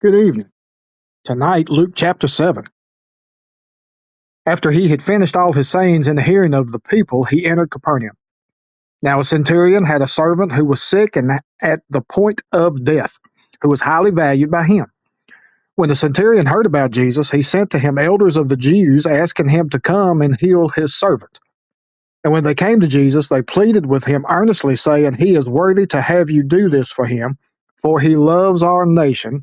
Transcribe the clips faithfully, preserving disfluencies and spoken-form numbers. Good evening. Tonight, Luke chapter seven. After he had finished all his sayings in the hearing of the people, he entered Capernaum. Now a centurion had a servant who was sick and at the point of death, who was highly valued by him. When the centurion heard about Jesus, he sent to him elders of the Jews, asking him to come and heal his servant. And when they came to Jesus, they pleaded with him earnestly, saying, "He is worthy to have you do this for him, for he loves our nation,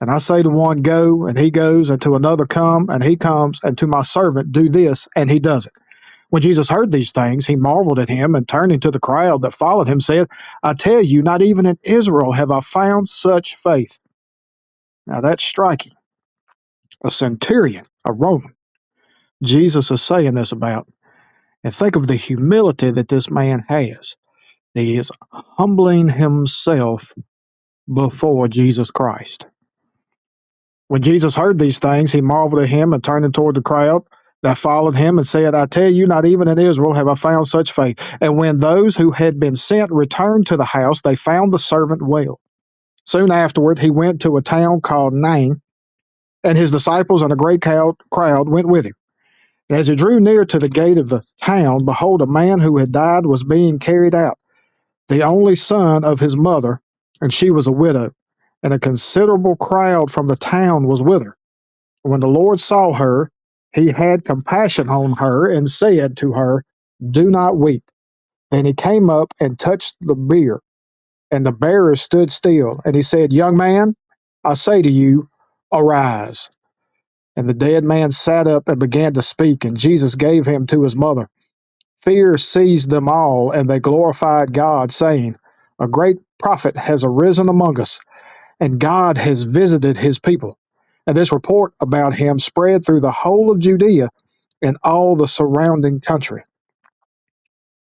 And I say to one, go, and he goes, and to another, come, and he comes, and to my servant, do this, and he does it." When Jesus heard these things, he marveled at him, and turning to the crowd that followed him, said, "I tell you, not even in Israel have I found such faith." Now that's striking. A centurion, a Roman, Jesus is saying this about. And think of the humility that this man has. He is humbling himself before Jesus Christ. When Jesus heard these things, he marveled at him, and turning toward the crowd that followed him, and said, "I tell you, not even in Israel have I found such faith." And when those who had been sent returned to the house, they found the servant well. Soon afterward, he went to a town called Nain, and his disciples and a great crowd went with him. And as he drew near to the gate of the town, behold, a man who had died was being carried out, the only son of his mother, and she was a widow. And a considerable crowd from the town was with her. When the Lord saw her, he had compassion on her and said to her, "Do not weep." Then he came up and touched the bier, and the bearers stood still. And he said, "Young man, I say to you, arise." And the dead man sat up and began to speak, and Jesus gave him to his mother. Fear seized them all, and they glorified God, saying, "A great prophet has arisen among us, and God has visited his people." And this report about him spread through the whole of Judea and all the surrounding country.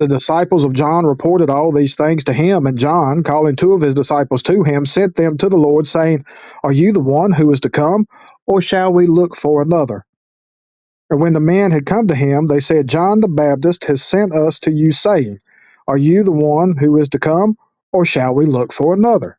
The disciples of John reported all these things to him, and John, calling two of his disciples to him, sent them to the Lord, saying, "Are you the one who is to come, or shall we look for another?" And when the men had come to him, they said, "John the Baptist has sent us to you, saying, Are you the one who is to come, or shall we look for another?"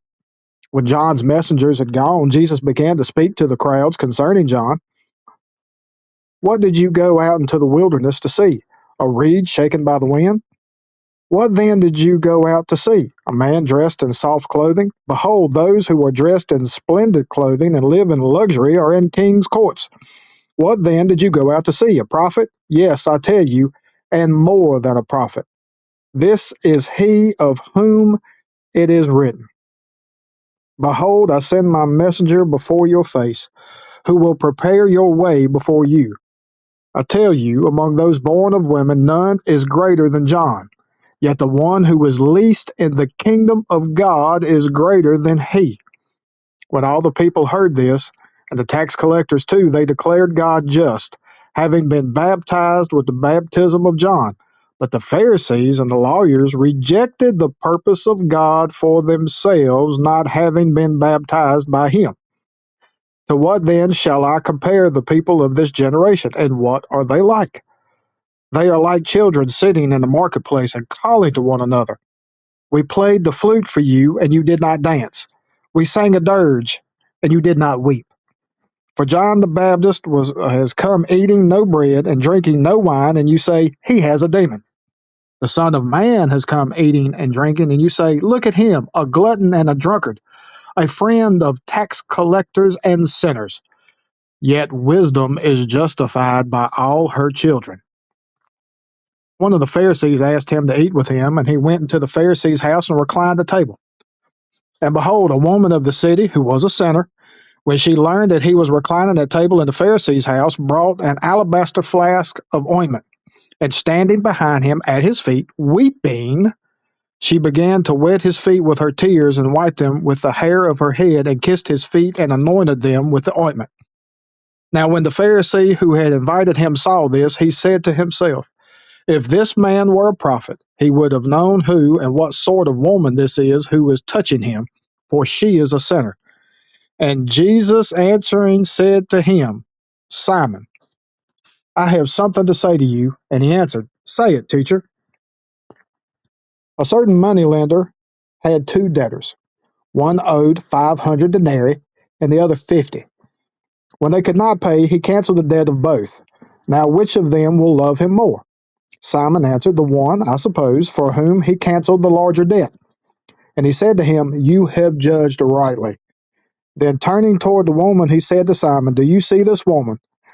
When John's messengers had gone, Jesus began to speak to the crowds concerning John. "What did you go out into the wilderness to see? A reed shaken by the wind? What then did you go out to see? A man dressed in soft clothing? Behold, those who are dressed in splendid clothing and live in luxury are in king's courts. What then did you go out to see? A prophet? Yes, I tell you, and more than a prophet. This is he of whom it is written, Behold, I send my messenger before your face, who will prepare your way before you. I tell you, among those born of women, none is greater than John. Yet the one who is least in the kingdom of God is greater than he." When all the people heard this, and the tax collectors too, they declared God just, having been baptized with the baptism of John. But the Pharisees and the lawyers rejected the purpose of God for themselves, not having been baptized by him. To what then shall I compare the people of this generation, and what are they like? They are like children sitting in the marketplace and calling to one another, "We played the flute for you, and you did not dance. We sang a dirge, and you did not weep. For John the Baptist was, uh, has come eating no bread and drinking no wine, and you say, he has a demon. The Son of Man has come eating and drinking, and you say, look at him, a glutton and a drunkard, a friend of tax collectors and sinners." yet wisdom is justified by all her children. One of the Pharisees asked him to eat with him, and he went into the Pharisee's house and reclined at table. And behold, a woman of the city, who was a sinner, when she learned that he was reclining at table in the Pharisee's house, brought an alabaster flask of ointment, and standing behind him at his feet, weeping, she began to wet his feet with her tears and wiped them with the hair of her head and kissed his feet and anointed them with the ointment. Now when the Pharisee who had invited him saw this, he said to himself, if this man were a prophet, he would have known who and what sort of woman this is who is touching him, for she is a sinner. And Jesus answering said to him, Simon, I have something to say to you. And he answered, say it, teacher. A certain moneylender had two debtors. One owed five hundred denarii and the other fifty. When they could not pay, he canceled the debt of both. Now which of them will love him more? Simon answered, the one, I suppose, for whom he canceled the larger debt. And he said to him, you have judged rightly. Then turning toward the woman, he said to Simon, do you see this woman?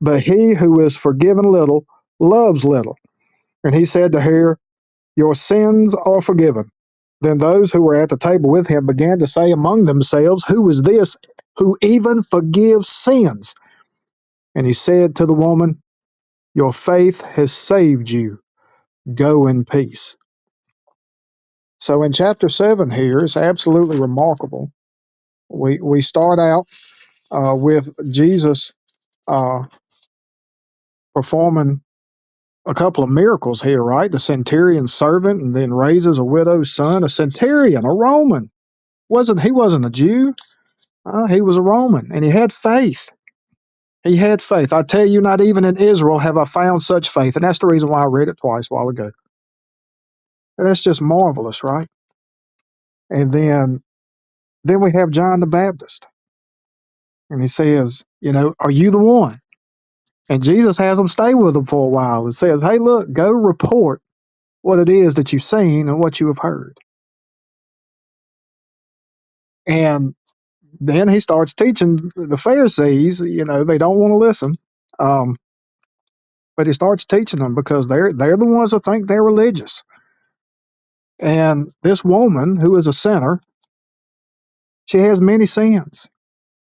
But he who is forgiven little loves little. And he said to her, your sins are forgiven. Then those who were at the table with him began to say among themselves, who is this who even forgives sins? And he said to the woman, your faith has saved you. Go in peace. So in chapter seven here, it's absolutely remarkable. We, we start out uh, with Jesus uh, performing a couple of miracles here, right? The centurion's servant, and then raises a widow's son. A centurion, a Roman. Wasn't, he wasn't a Jew. Uh, he was a Roman, and he had faith. He had faith. I tell you, not even in Israel have I found such faith. And that's the reason why I read it twice a while ago. And that's just marvelous, right? And then, then we have John the Baptist. And he says, you know, are you the one? And Jesus has them stay with him for a while and says, hey, look, go report what it is that you've seen and what you have heard. And then he starts teaching the Pharisees. You know, they don't want to listen. Um, but he starts teaching them because they're, they're the ones that think they're religious. And this woman, who is a sinner, she has many sins,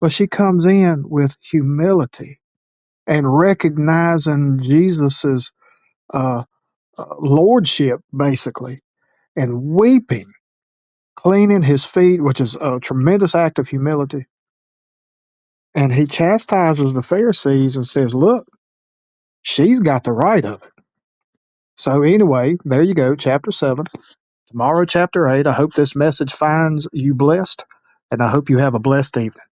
but she comes in with humility and recognizing Jesus's uh, lordship, basically, and weeping, cleaning his feet, which is a tremendous act of humility. And he chastises the Pharisees and says, look, she's got the right of it. So anyway, there you go, chapter seven. Tomorrow, chapter eight. I hope this message finds you blessed, and I hope you have a blessed evening.